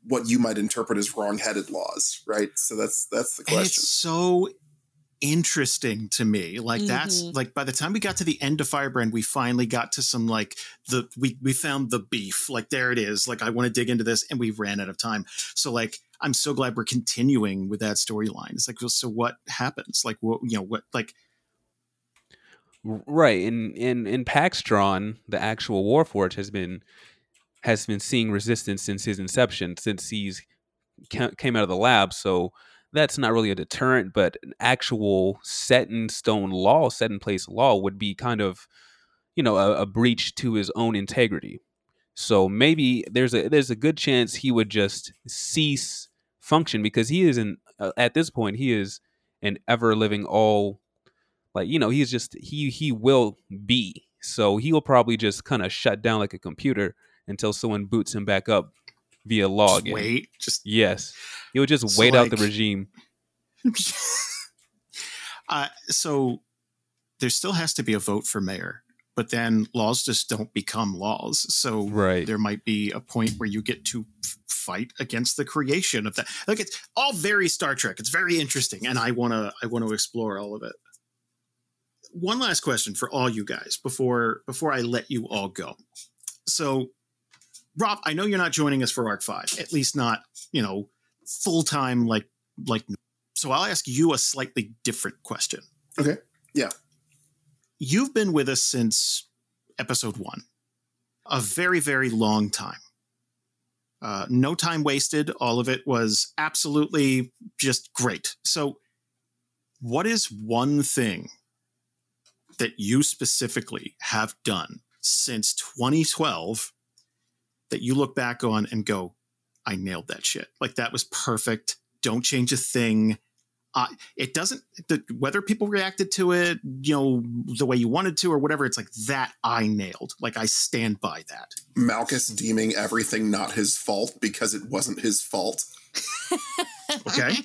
what you might interpret as wrongheaded laws, right? So that's that's the question. It's so interesting to me. Like mm-hmm. that's like by the time we got to the end of Firebrand, we finally got to some like the we we found the beef. Like there it is. Like I want to dig into this, and we ran out of time. So like I'm so glad we're continuing with that storyline. It's like well, so what happens? Like what you know what like right in in in Paxtron, the actual Warforged has been has been seeing resistance since his inception, since he's came out of the lab. So. That's not really a deterrent, but an actual set in stone law, set in place law would be kind of, you know, a, a breach to his own integrity. So maybe there's a there's a good chance he would just cease function because he is an uh, at this point he is an ever living all like you know he's just he he will be so he will probably just kind of shut down like a computer until someone boots him back up. Via law again. Wait, just yes, he would just so wait like, out the regime. uh, so there still has to be a vote for mayor, but then laws just don't become laws. So right. There might be a point where you get to f- fight against the creation of that. Like it's all very Star Trek. It's very interesting, and I wanna I wanna explore all of it. One last question for all you guys before before I let you all go. So. Rob, I know you're not joining us for Arc five, at least not, you know, full-time like like. So I'll ask you a slightly different question. Okay. Yeah. You've been with us since episode one. A very, very long time. Uh, no time wasted. All of it was absolutely just great. So what is one thing that you specifically have done since twenty twelve that you look back on and go, I nailed that shit. Like, that was perfect. Don't change a thing. Uh, it doesn't, the, whether people reacted to it, you know, the way you wanted to or whatever, it's like, that I nailed. Like, I stand by that. Malchus deeming everything not his fault because it wasn't his fault. Okay.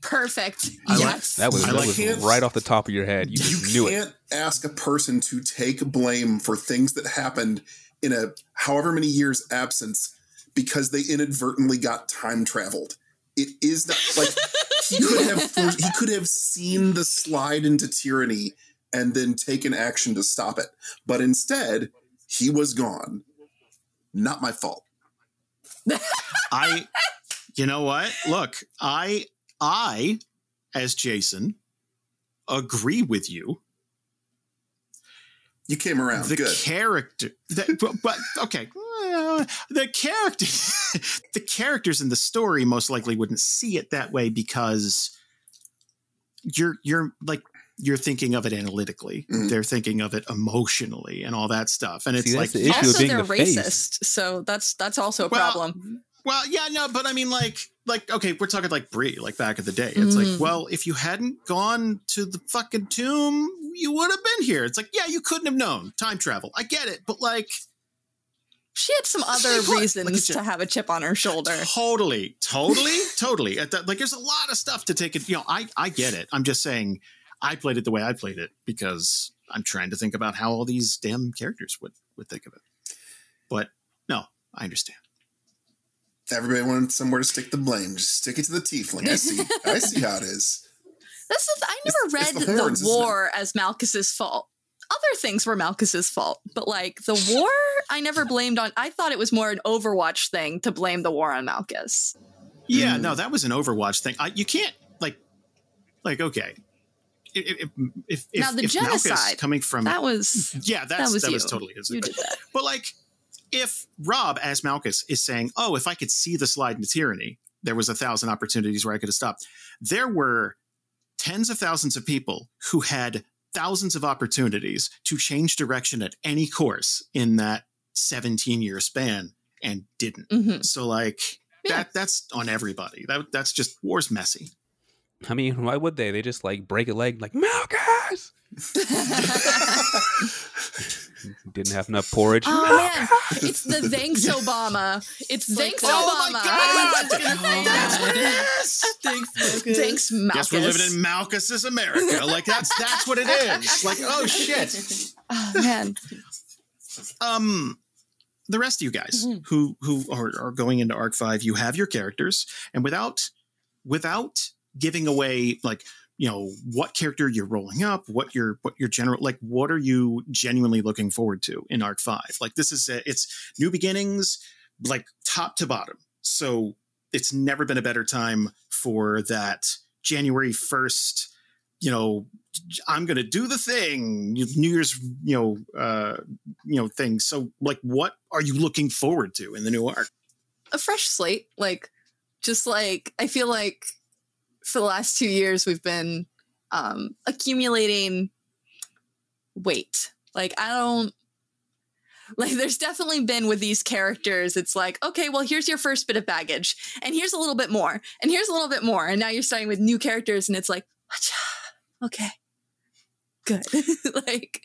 Perfect. I yes. Like, that was, that like was right off the top of your head. You, you just knew it. You can't ask a person to take blame for things that happened in a however many years absence because they inadvertently got time traveled. It is not like he could have he could have seen the slide into tyranny and then taken action to stop it, but instead he was gone. Not my fault. I, you know what? Look, I I as Jason agree with you. You came around. The Good. Character, that, but, but okay. Uh, the character, the characters in the story most likely wouldn't see it that way because you're you're like you're thinking of it analytically. Mm. They're thinking of it emotionally and all that stuff. And it's see, like the issue also of being they're the racist, face. So that's that's also a well, problem. Well, yeah, no, but I mean, like, like okay, we're talking like Bree, like back in the day. It's mm. like, well, if you hadn't gone to the fucking tomb, you would have been here. It's like, yeah, you couldn't have known time travel. I get it, but like. She had some other reasons to have a chip on her shoulder. Totally, totally, totally. At that, like, there's a lot of stuff to take it. You know, I, I get it. I'm just saying I played it the way I played it because I'm trying to think about how all these damn characters would, would think of it. But no, I understand. Everybody wanted somewhere to stick the blame. Just stick it to the tiefling. I see. I see how it is. That's the th- I never it's, read it's the, horns, the war as Malchus's fault. Other things were Malchus's fault, but like the war, I never blamed on. I thought it was more an Overwatch thing to blame the war on Malchus. Yeah, mm. no, that was an Overwatch thing. I, you can't like, like okay, if if, if now the if genocide Malchus coming from that was yeah that's, that was that you. was totally his. You did that. But like, if Rob as Malchus is saying, "Oh, if I could see the slide into tyranny, there was a thousand opportunities where I could have stopped." There were tens of thousands of people who had. Thousands of opportunities to change direction at any course in that seventeen year span and didn't. Mm-hmm. So like yeah. that that's on everybody. That that's just war's messy. I mean, why would they? They just like break a leg like Malchus. Didn't have enough porridge. Oh man, it's the thanks Obama. It's thanks like, Obama. Oh my God, that's what it is. Thanks, thanks Malchus. Guess we're living in Malchus's America. Like that's that's what it is. Like oh shit. Oh man. Um, the rest of you guys mm-hmm. who who are, are going into Arc five, you have your characters, and without without giving away like. You know, what character you're rolling up, what your what your general like what are you genuinely looking forward to in Arc five? Like this is a, it's new beginnings, like top to bottom. So it's never been a better time for that January first, you know, I'm going to do the thing, New Year's, you know, uh, you know, thing. So like what are you looking forward to in the new arc? A fresh slate, like just like I feel like for the last two years, we've been um, accumulating weight. Like, I don't... Like, there's definitely been with these characters, it's like, okay, well, here's your first bit of baggage. And here's a little bit more. And here's a little bit more. And now you're starting with new characters, and it's like, okay, good. Like,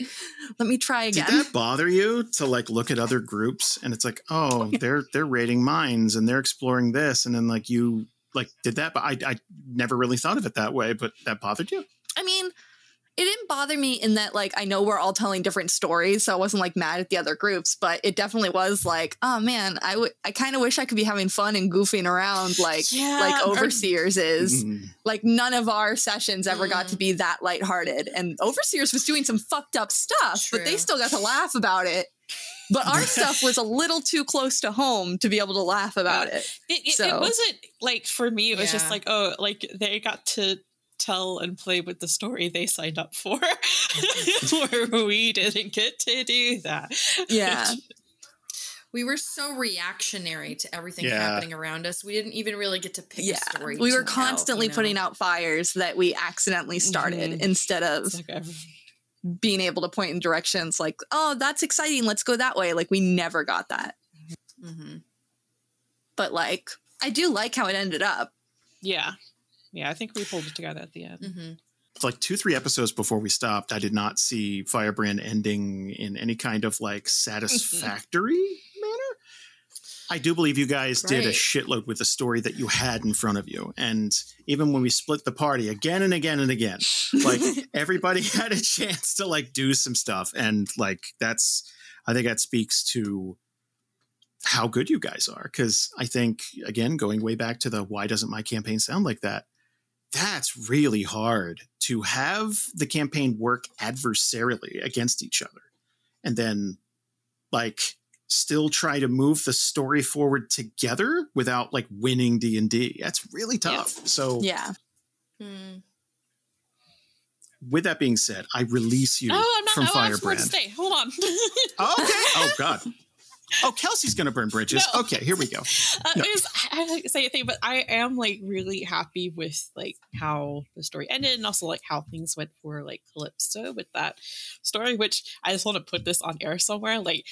let me try again. Did that bother you to, like, look at other groups? And it's like, oh, they're, they're raiding mines, and they're exploring this. And then, like, you... Like, did that, but I, I never really thought of it that way, but that bothered you? I mean, it didn't bother me in that, like, I know we're all telling different stories, so I wasn't, like, mad at the other groups, but it definitely was like, oh, man, I, w- I kind of wish I could be having fun and goofing around like yeah, like Overseers or- is. Mm. Like, none of our sessions ever mm. got to be that lighthearted, and Overseers was doing some fucked up stuff, True. But they still got to laugh about it. But our stuff was a little too close to home to be able to laugh about it. It, it, so. It wasn't like, for me, it was yeah. just like, oh, like they got to tell and play with the story they signed up for, where we didn't get to do that. Yeah. We were so reactionary to everything yeah. happening around us. We didn't even really get to pick yeah. a story. We were constantly out, you know? putting out fires that we accidentally started mm-hmm. instead of like being able to point in directions like, oh, that's exciting. Let's go that way. Like, we never got that. Mm-hmm. But, like, I do like how it ended up. Yeah. Yeah, I think we pulled it together at the end. Mm-hmm. Like two, three episodes before we stopped, I did not see Firebrand ending in any kind of like satisfactory manner. I do believe you guys right. did a shitload with the story that you had in front of you. And even when we split the party again and again and again, like everybody had a chance to like do some stuff. And like, that's, I think that speaks to how good you guys are. Cause I think, again, going way back to the, why doesn't my campaign sound like that? That's really hard to have the campaign work adversarially against each other and then like still try to move the story forward together without like winning D and D. That's really tough. Yeah. So yeah. Mm. With that being said, I release you oh, I'm not, from oh, Firebrand. I'm supposed to stay. Hold on. Okay. Oh God. Oh, Kelsey's going to burn bridges. No. Okay, here we go. Uh, no. was, I was going to say a thing, but I am like really happy with like how the story ended and also like how things went for like Calypso with that story, which I just want to put this on air somewhere. Like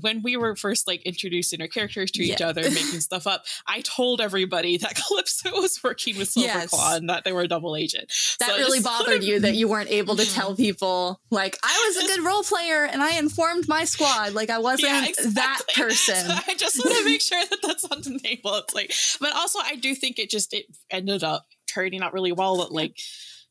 when we were first like introducing our characters to each yeah. other, making stuff up, I told everybody that Calypso was working with Silverclaw yes. and that they were a double agent. That so really bothered of- you that you weren't able to tell people like, I was a good role player and I informed my squad. Like I wasn't yeah, exactly. that person. So I just want to make sure that that's on the table. It's like, but also I do think it just, it ended up turning out really well. That like,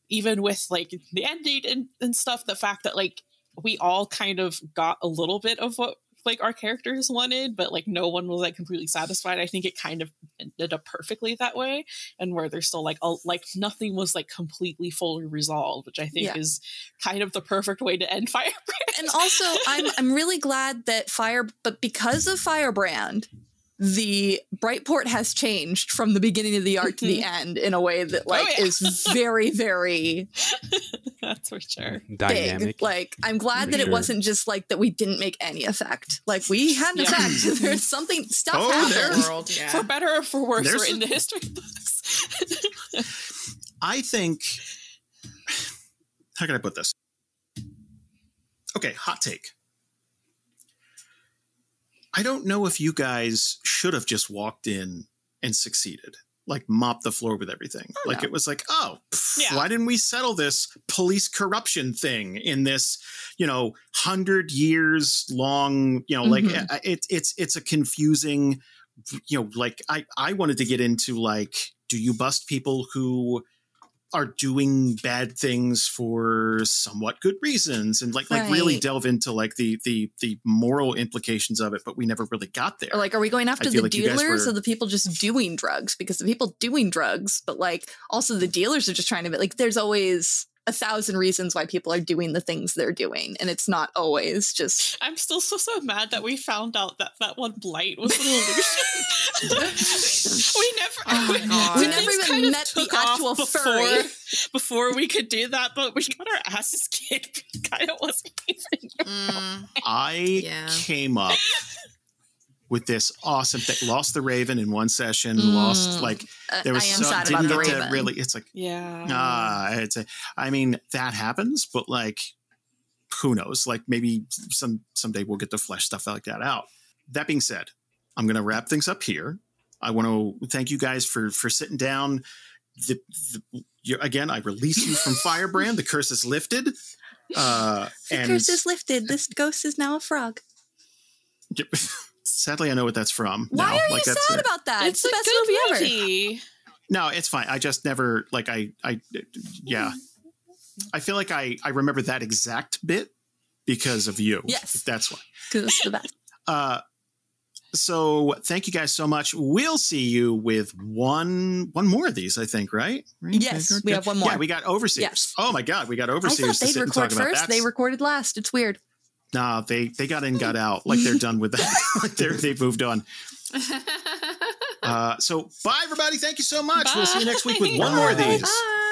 even with like the ending and, and stuff, the fact that like, we all kind of got a little bit of what, like our characters wanted, but like no one was like completely satisfied. I think it kind of ended up perfectly that way, and where there's still like a, like nothing was like completely fully resolved, which I think yeah. is kind of the perfect way to end Firebrand. And also, I'm I'm really glad that Fire, but because of Firebrand, the Brightport has changed from the beginning of the arc to the end in a way that like oh, yeah. is very very that's for sure big. Dynamic. Like I'm glad for that sure. it wasn't just like that we didn't make any effect. Like we had an yeah. effect. There's something stuff oh, happened. There. World, yeah. for better or for worse. There's we're a... in the history books. I think. How can I put this? Okay, hot take. I don't know if you guys should have just walked in and succeeded, like mopped the floor with everything. Oh, like no. It was like, oh, pff, yeah. why didn't we settle this police corruption thing in this, you know, hundred years long, you know, mm-hmm. like it, it's, it's a confusing, you know, like I, I wanted to get into like, do you bust people who are doing bad things for somewhat good reasons and like right. like really delve into like the the the moral implications of it, but we never really got there. Or like, are we going after the like dealers were... or the people just doing drugs? Because the people doing drugs, but like also the dealers are just trying to like, there's always a thousand reasons why people are doing the things they're doing, and it's not always just. I'm still so so mad that we found out that that one blight was an illusion. we never, oh we, God. we never even kind of met the actual furry before we could do that, but we got our asses kicked. Kind of wasn't even. Mm, I yeah. came up with this awesome thing. Lost the Raven in one session. Mm. Lost like there was I am so sad didn't about get the Raven. To really. It's like yeah. Ah, uh, I mean that happens, but like who knows? Like maybe some someday we'll get to flesh stuff like that out. That being said, I'm gonna wrap things up here. I want to thank you guys for for sitting down. The, the you, again, I release you from Firebrand. The curse is lifted. Uh, the and curse is lifted. This ghost is now a frog. Sadly, I know what that's from. Why now. Are like, you that's sad a, about that? It's, it's the best movie, movie ever. No, it's fine. I just never like I I yeah. I feel like I I remember that exact bit because of you. Yes, that's why. Because it's the best. Uh, so thank you guys so much. We'll see you with one one more of these. I think right. right? Yes, okay. We have one more. Yeah, we got Overseers. Yes. Oh my God, we got Overseers. I thought they'd record first. They recorded last. It's weird. Nah, they, they got in, got out. Like they're done with that. Like they're, they've moved on. Uh, so bye, everybody. Thank you so much. Bye. We'll see you next week with one bye. more of these. Bye.